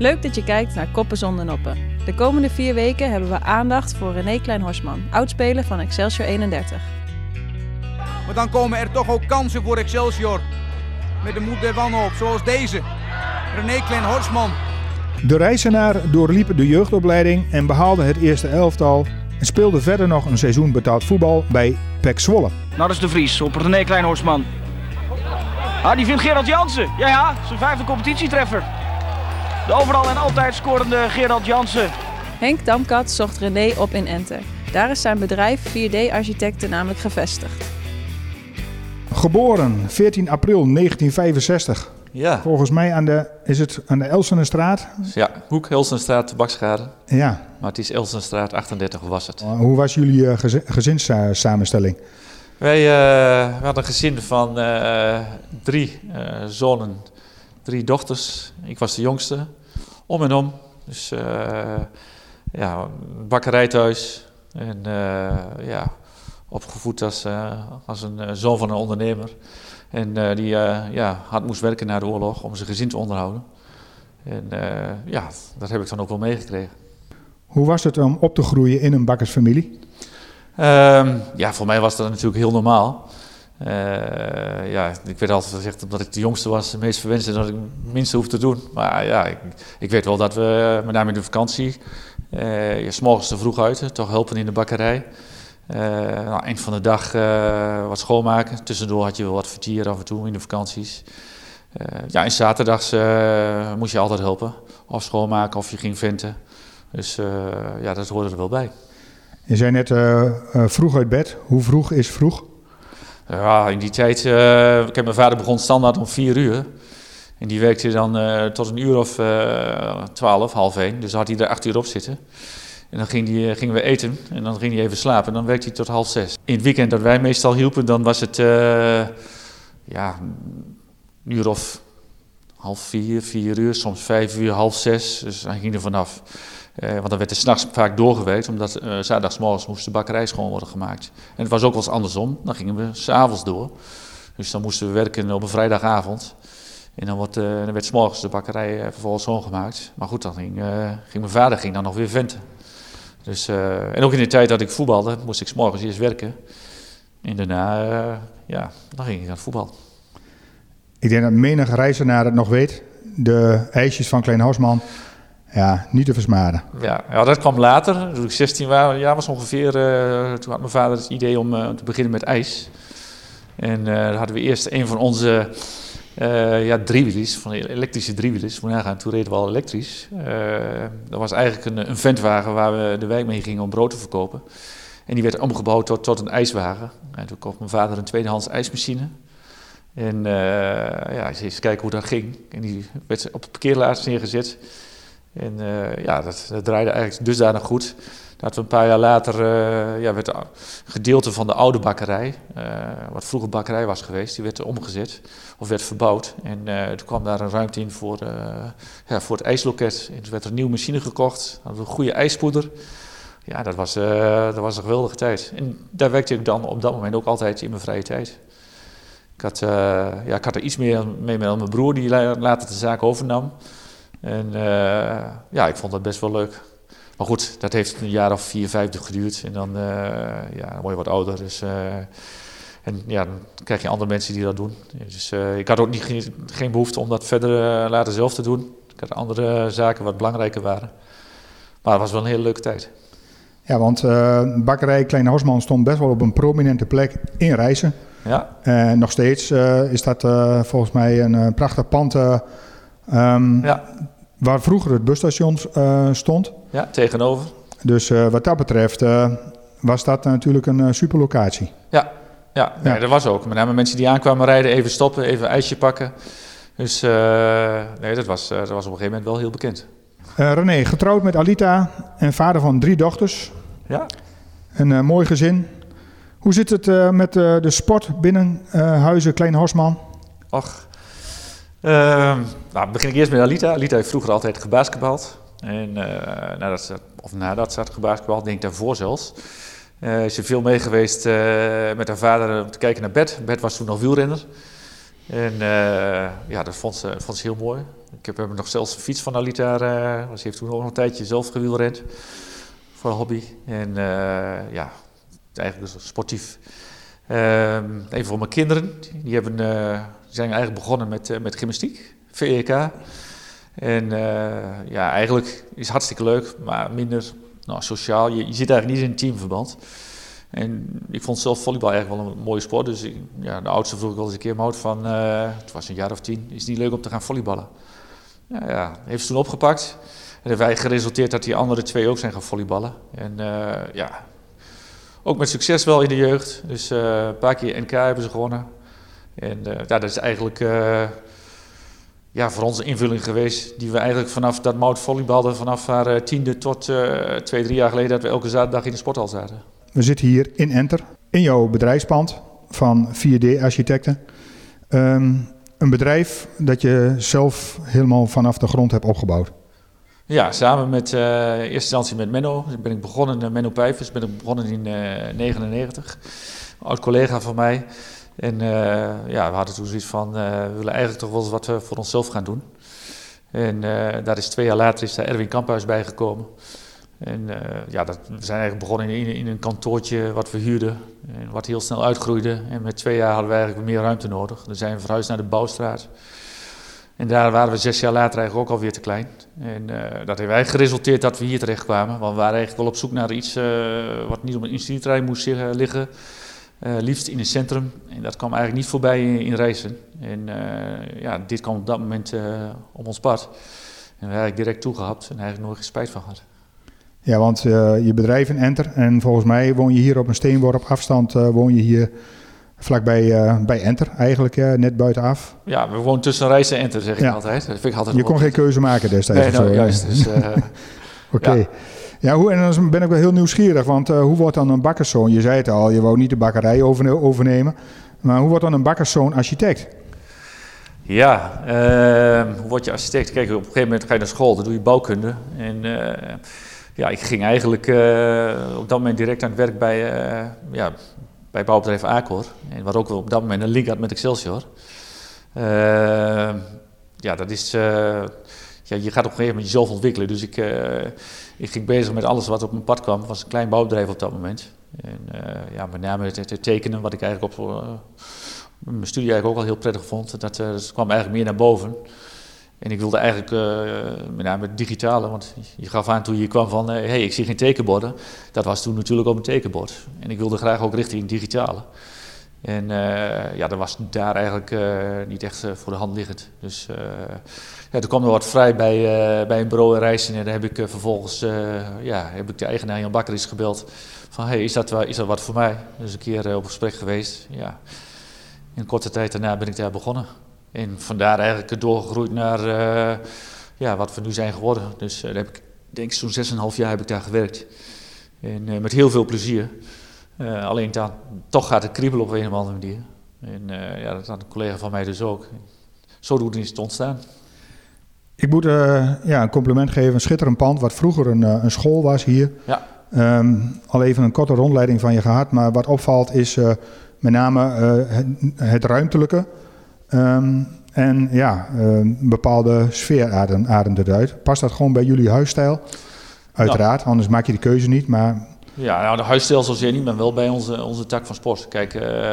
Leuk dat je kijkt naar Koppen zonder Noppen. De komende 4 weken hebben we aandacht voor René Klein-Horsman, oudspeler van Excelsior 31. Maar dan komen er toch ook kansen voor Excelsior. Met de moed der wanhoop, zoals deze. René Klein-Horsman. De Rijssenaar doorliep de jeugdopleiding en behaalde het eerste elftal. En speelde verder nog een seizoen betaald voetbal bij PEC Zwolle. Nardus de Vries op René Klein-Horsman. Ah, die vindt Gerard Jansen. Ja, zijn 5e competitietreffer. De overal en altijd scorende Gerard Jansen. Henk Damkat zocht René op in Ente. Daar is zijn bedrijf 4D-architecten namelijk gevestigd. Geboren 14 april 1965. Ja. Volgens mij is het aan de Elsenestraat. Ja, hoek Elsenestraat, Bakschade. Ja. Maar het is Elsenestraat 38, was het. Hoe was jullie gezinssamenstelling? We hadden een gezin van 3 zonen, 3 dochters. Ik was de jongste. Om en om. Dus bakkerij thuis. En opgevoed als een zoon van een ondernemer. En die hard moest werken na de oorlog om zijn gezin te onderhouden. En dat heb ik dan ook wel meegekregen. Hoe was het om op te groeien in een bakkersfamilie? Voor mij was dat natuurlijk heel normaal. Ik werd altijd gezegd, omdat ik de jongste was, de meest verwenste, dat ik het minste hoefde te doen. Maar ik weet wel dat we, met name in de vakantie, 's morgens er vroeg uit, toch helpen in de bakkerij. Eind van de dag wat schoonmaken. Tussendoor had je wel wat vertier af en toe in de vakanties. En zaterdags moest je altijd helpen. Of schoonmaken, of je ging venten. Dus dat hoorde er wel bij. Je zei net vroeg uit bed. Hoe vroeg is vroeg? In die tijd... mijn vader begon standaard om 4 uur. En die werkte dan tot 1 uur of 12, 12:30. Dus had hij er 8 uur op zitten. En dan gingen we eten en dan ging hij even slapen en dan werkte hij tot 5:30. In het weekend dat wij meestal hielpen, dan was het 1 uur of 3:30, 4 uur, soms 5 uur, 5:30. Dus hij ging er vanaf. Want dan werd er 's nachts vaak doorgewerkt, omdat zaterdagsmorgens moest de bakkerij schoon worden gemaakt. En het was ook wel eens andersom, dan gingen we 's avonds door. Dus dan moesten we werken op een vrijdagavond. En dan werd 's morgens de bakkerij vervolgens schoongemaakt. Maar goed, dan ging mijn vader dan nog weer venten. Dus, en ook in de tijd dat ik voetbalde, moest ik 's morgens eerst werken. En daarna, dan ging ik aan het voetbal. Ik denk dat menig reizenaar het nog weet. De ijsjes van Klein-Horsman, niet te versmaden. Ja, dat kwam later. Toen ik 16 was ongeveer, toen had mijn vader het idee om te beginnen met ijs. En dan hadden we eerst een van onze... driewielers, van de elektrische driewielers. Toen reden we al elektrisch. Dat was eigenlijk een ventwagen waar we de wijk mee gingen om brood te verkopen. En die werd omgebouwd tot een ijswagen. En toen kocht mijn vader een tweedehands ijsmachine. En hij zei eens kijken hoe dat ging. En die werd op de parkeerplaats neergezet. En dat draaide eigenlijk dusdanig goed. Dat we een paar jaar later werd een gedeelte van de oude bakkerij, wat vroeger bakkerij was geweest, die werd omgezet of werd verbouwd. En toen kwam daar een ruimte in voor het ijsloket. En toen werd er een nieuwe machine gekocht, hadden we een goede ijspoeder. Ja, dat was een geweldige tijd. En daar werkte ik dan op dat moment ook altijd in mijn vrije tijd. Ik had er iets meer mee met mijn broer, die later de zaak overnam. En ik vond dat best wel leuk. Maar goed, dat heeft 4, 5 jaar geduurd en dan word je wat ouder. Dus, dan krijg je andere mensen die dat doen. Dus ik had ook geen behoefte om dat verder later zelf te doen. Ik had andere zaken wat belangrijker waren. Maar het was wel een hele leuke tijd. Ja, want bakkerij Klein-Horsman stond best wel op een prominente plek in Rijssen. Ja. Nog steeds is dat volgens mij een prachtig pand waar vroeger het busstation stond. Ja, tegenover. Dus wat dat betreft was dat natuurlijk een superlocatie. Ja. Nee, dat was ook. Met name mensen die aankwamen rijden, even stoppen, even een ijsje pakken. Dus dat was op een gegeven moment wel heel bekend. René, getrouwd met Alita en vader van 3 dochters. Ja. Een mooi gezin. Hoe zit het met de sport binnen huizen Klein-Horsman? Och. Begin ik eerst met Alita. Alita heeft vroeger altijd gebasketbald. En nadat ze had gebasketbald, denk ik daarvoor zelfs, is ze veel mee geweest met haar vader om te kijken naar Bert. Bert was toen nog wielrenner. En ja, dat vond ze heel mooi. Ik heb hem nog zelfs een fiets van Alita. Ze heeft toen nog een tijdje zelf gewielrend voor hobby. En ja, eigenlijk sportief. Even voor mijn kinderen. Die zijn eigenlijk begonnen met gymnastiek, VEK. En ja, eigenlijk is het hartstikke leuk, maar minder sociaal. Je zit eigenlijk niet in een teamverband. En ik vond zelf volleybal eigenlijk wel een mooie sport. Dus ja, de oudste vroeg ik wel eens een keer mijn van, het was een jaar of 10, is het niet leuk om te gaan volleyballen? Nou ja, heeft ze toen opgepakt. En heeft eigenlijk geresulteerd dat die andere twee ook zijn gaan volleyballen. En ja, ook met succes wel in de jeugd. Dus een paar keer NK hebben ze gewonnen. En ja, dat is eigenlijk ja, voor ons een invulling geweest die we eigenlijk vanaf dat Mout volleybalden, vanaf haar tiende tot 2-3 jaar geleden, dat we elke zaterdag in de sporthal zaten. We zitten hier in Enter, in jouw bedrijfspand van 4D-architecten. Een bedrijf dat je zelf helemaal vanaf de grond hebt opgebouwd. Ja, samen met, in eerste instantie met Menno. Ben ik begonnen, Menno Pijvers, ben ik begonnen in 1999. Oud collega van mij. En ja, we hadden toen zoiets van, we willen eigenlijk toch wel eens wat voor onszelf gaan doen. En daar is 2 jaar later is daar Erwin Kamphuis bijgekomen. En ja, we zijn eigenlijk begonnen in een kantoortje wat we huurden en wat heel snel uitgroeide. En met 2 jaar hadden we eigenlijk meer ruimte nodig. Dan zijn we verhuisd naar de Bouwstraat. En daar waren we 6 jaar later eigenlijk ook alweer te klein. En dat heeft eigenlijk geresulteerd dat we hier terecht kwamen. Want we waren eigenlijk wel op zoek naar iets wat niet op een industrieterrein moest liggen. Liefst in het centrum. En dat kwam eigenlijk niet voorbij in Rijssen. En ja, dit kwam op dat moment om ons pad. En we hebben eigenlijk direct toegehapt en eigenlijk nooit geen spijt van gehad. Ja, want je bedrijf in Enter en volgens mij woon je hier op een steenworp afstand, woon je hier vlakbij bij Enter eigenlijk, net buitenaf. Ja, we wonen tussen Rijssen en Enter, zeg ik altijd. Dat vind ik altijd. Je kon geen keuze maken destijds. Nee, juist. Dus, Oké. Ja, en dan ben ik wel heel nieuwsgierig, want hoe wordt dan een bakkerszoon, je zei het al, je wou niet de bakkerij overnemen, maar hoe wordt dan een bakkerszoon architect? Ja, hoe word je architect? Kijk, op een gegeven moment ga je naar school, dan doe je bouwkunde en... ja, ik ging eigenlijk op dat moment direct aan het werk bij bouwbedrijf ACOR. En wat ook wel op dat moment een link had met Excelsior. Ja, dat is... ja, je gaat op een gegeven moment jezelf ontwikkelen. Dus ik ging bezig met alles wat op mijn pad kwam. Het was een klein bouwbedrijf op dat moment. En ja, met name het tekenen, wat ik eigenlijk op mijn studie eigenlijk ook al heel prettig vond. Dat kwam eigenlijk meer naar boven. En ik wilde eigenlijk met name het digitale, want je gaf aan toen je kwam van, hey, ik zie geen tekenborden. Dat was toen natuurlijk op een tekenbord. En ik wilde graag ook richting het digitale. En ja, dat was daar eigenlijk niet echt voor de hand liggend. Dus ja, toen kwam er wat vrij bij een bureau in Rijssen. En daar heb ik vervolgens heb ik de eigenaar Jan Bakker eens gebeld. Van, hey, is dat wat voor mij? Dus een keer op gesprek geweest. Ja. In korte tijd daarna ben ik daar begonnen. En vandaar eigenlijk doorgegroeid naar wat we nu zijn geworden. Dus daar heb ik denk ik zo'n 6,5 jaar heb ik daar gewerkt. En met heel veel plezier. Alleen dan toch gaat het kriebelen op een of andere manier. En ja, dat had een collega van mij dus ook. Zodoende is het ontstaan. Ik moet een compliment geven. Een schitterend pand wat vroeger een school was hier. Ja. Al even een korte rondleiding van je gehad. Maar wat opvalt is met name het ruimtelijke. En ja, een bepaalde sfeer ademt het uit. Past dat gewoon bij jullie huisstijl? Uiteraard, anders maak je de keuze niet. Maar... Ja, de huisstijl zozeer niet, maar wel bij onze tak van sport. Kijk, je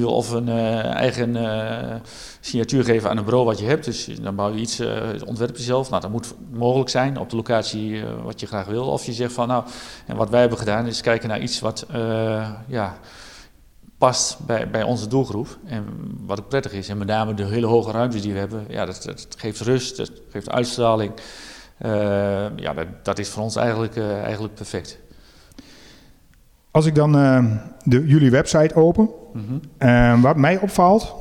wil of een eigen signatuur geven aan een bureau wat je hebt. Dus dan bouw je iets, ontwerp je zelf. Nou, dat moet mogelijk zijn op de locatie wat je graag wil. Of je zegt van, nou, en wat wij hebben gedaan is kijken naar iets wat, past bij onze doelgroep en wat ook prettig is. En met name de hele hoge ruimtes die we hebben, ja, dat geeft rust, dat geeft uitstraling. Dat is voor ons eigenlijk perfect. Als ik dan jullie website open, wat mij opvalt,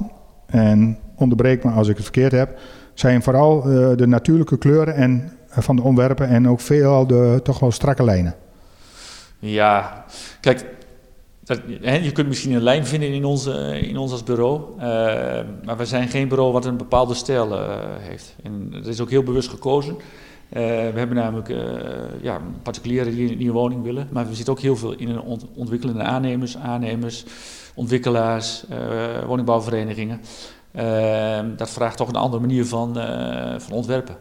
en onderbreek me als ik het verkeerd heb, zijn vooral de natuurlijke kleuren en, van de ontwerpen en ook veelal de toch wel strakke lijnen. Ja, kijk... je kunt misschien een lijn vinden in ons als bureau, maar we zijn geen bureau wat een bepaalde stijl heeft. En dat is ook heel bewust gekozen. We hebben namelijk particulieren die een woning willen, maar we zitten ook heel veel in een ontwikkelende aannemers, ontwikkelaars, woningbouwverenigingen. Dat vraagt toch een andere manier van ontwerpen.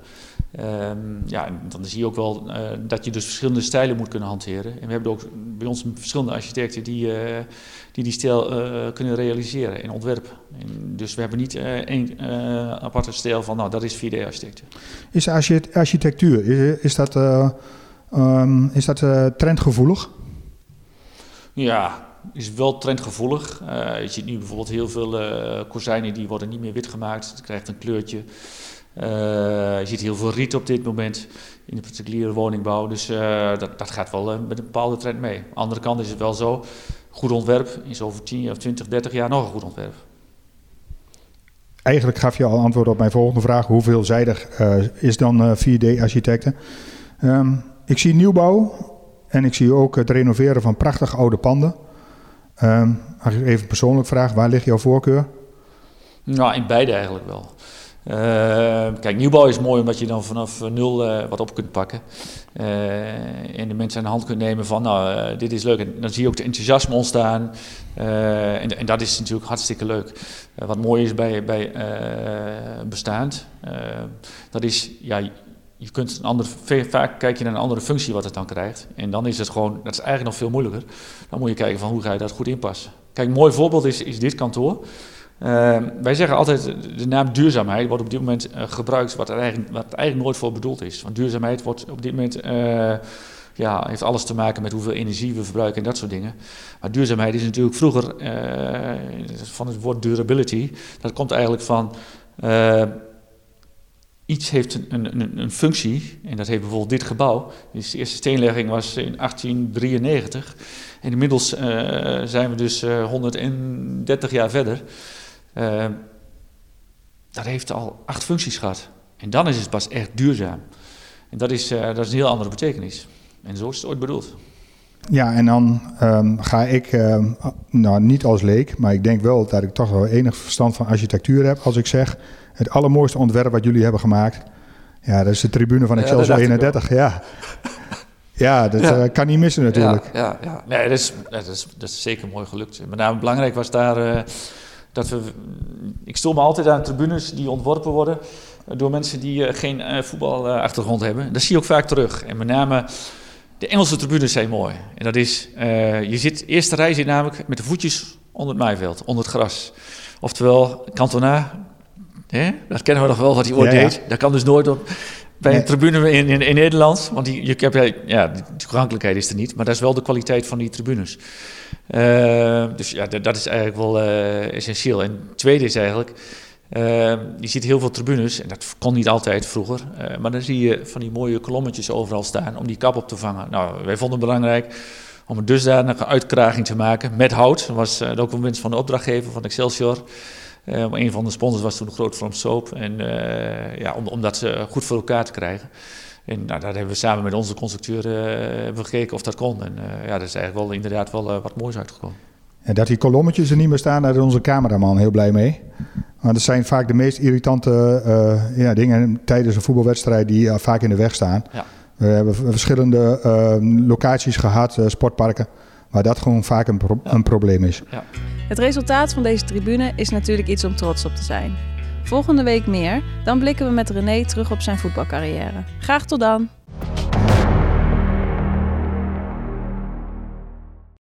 Ja, en dan zie je ook wel dat je dus verschillende stijlen moet kunnen hanteren. En we hebben ook bij ons verschillende architecten die stijl kunnen realiseren in ontwerp. En dus we hebben niet één aparte stijl van, nou, dat is 4D-architectuur. Is architectuur, is dat trendgevoelig? Ja, is wel trendgevoelig. Je ziet nu bijvoorbeeld heel veel kozijnen die worden niet meer wit gemaakt. Het krijgt een kleurtje. Je ziet heel veel riet op dit moment in de particuliere woningbouw. Dus dat gaat wel met een bepaalde trend mee. Aan de andere kant is het wel zo. Goed ontwerp is over 10 of 20, 30 jaar nog een goed ontwerp. Eigenlijk gaf je al antwoord op mijn volgende vraag. Hoeveelzijdig is dan 4D-architecten? Ik zie nieuwbouw en ik zie ook het renoveren van prachtige oude panden. Als ik even persoonlijk vraag, waar ligt jouw voorkeur? Nou, in beide eigenlijk wel. Kijk, nieuwbouw is mooi omdat je dan vanaf nul wat op kunt pakken. En de mensen aan de hand kunt nemen van, nou, dit is leuk. En dan zie je ook het enthousiasme ontstaan. En dat is natuurlijk hartstikke leuk. Wat mooi is bij bestaand, dat is, ja, je kunt vaak kijk je naar een andere functie wat het dan krijgt. En dan is het gewoon, dat is eigenlijk nog veel moeilijker. Dan moet je kijken van, hoe ga je dat goed inpassen. Kijk, een mooi voorbeeld is dit kantoor. Wij zeggen altijd, de naam duurzaamheid wordt op dit moment gebruikt wat er eigenlijk nooit voor bedoeld is. Want duurzaamheid wordt op dit moment, heeft alles te maken met hoeveel energie we verbruiken en dat soort dingen. Maar duurzaamheid is natuurlijk vroeger, van het woord durability, dat komt eigenlijk van... Iets heeft een functie, en dat heeft bijvoorbeeld dit gebouw. Dus de eerste steenlegging was in 1893. En inmiddels zijn we dus 130 jaar verder. Dat heeft al 8 functies gehad. En dan is het pas echt duurzaam. En dat is een heel andere betekenis. En zo is het ooit bedoeld. Ja, en dan ga ik, niet als leek, maar ik denk wel dat ik toch wel enig verstand van architectuur heb. Als ik zeg, het allermooiste ontwerp wat jullie hebben gemaakt, ja, dat is de tribune van Excelsior 31. Ja, dat kan niet missen natuurlijk. Ja. Nee, dat is zeker mooi gelukt. Met name belangrijk was daar dat we... Ik stoor me altijd aan tribunes die ontworpen worden door mensen die geen voetbalachtergrond hebben. Dat zie je ook vaak terug. En met name... De Engelse tribunes zijn mooi. En dat is, eerste rij zit namelijk met de voetjes onder het maaiveld, onder het gras. Oftewel, Cantona, dat kennen we nog wel wat hij ooit deed. Dat kan dus nooit bij een tribune in Nederland. Want de toegankelijkheid is er niet. Maar dat is wel de kwaliteit van die tribunes. Dat is eigenlijk wel essentieel. En het tweede is eigenlijk... je ziet heel veel tribunes, en dat kon niet altijd vroeger, maar dan zie je van die mooie kolommetjes overal staan om die kap op te vangen. Nou, wij vonden het belangrijk om een dusdanige uitkraging te maken met hout. Dat was ook een winst van de opdrachtgever van Excelsior. Een van de sponsors was toen de Grootvorm Soop, en om dat goed voor elkaar te krijgen. En daar hebben we samen met onze constructeur gekeken of dat kon. En dat is eigenlijk wel inderdaad wat moois uitgekomen. En dat die kolommetjes er niet meer staan, daar is onze cameraman heel blij mee. Maar dat zijn vaak de meest irritante dingen tijdens een voetbalwedstrijd die vaak in de weg staan. Ja. We hebben verschillende locaties gehad, sportparken, waar dat gewoon vaak een probleem is. Ja. Het resultaat van deze tribune is natuurlijk iets om trots op te zijn. Volgende week meer, dan blikken we met René terug op zijn voetbalcarrière. Graag tot dan!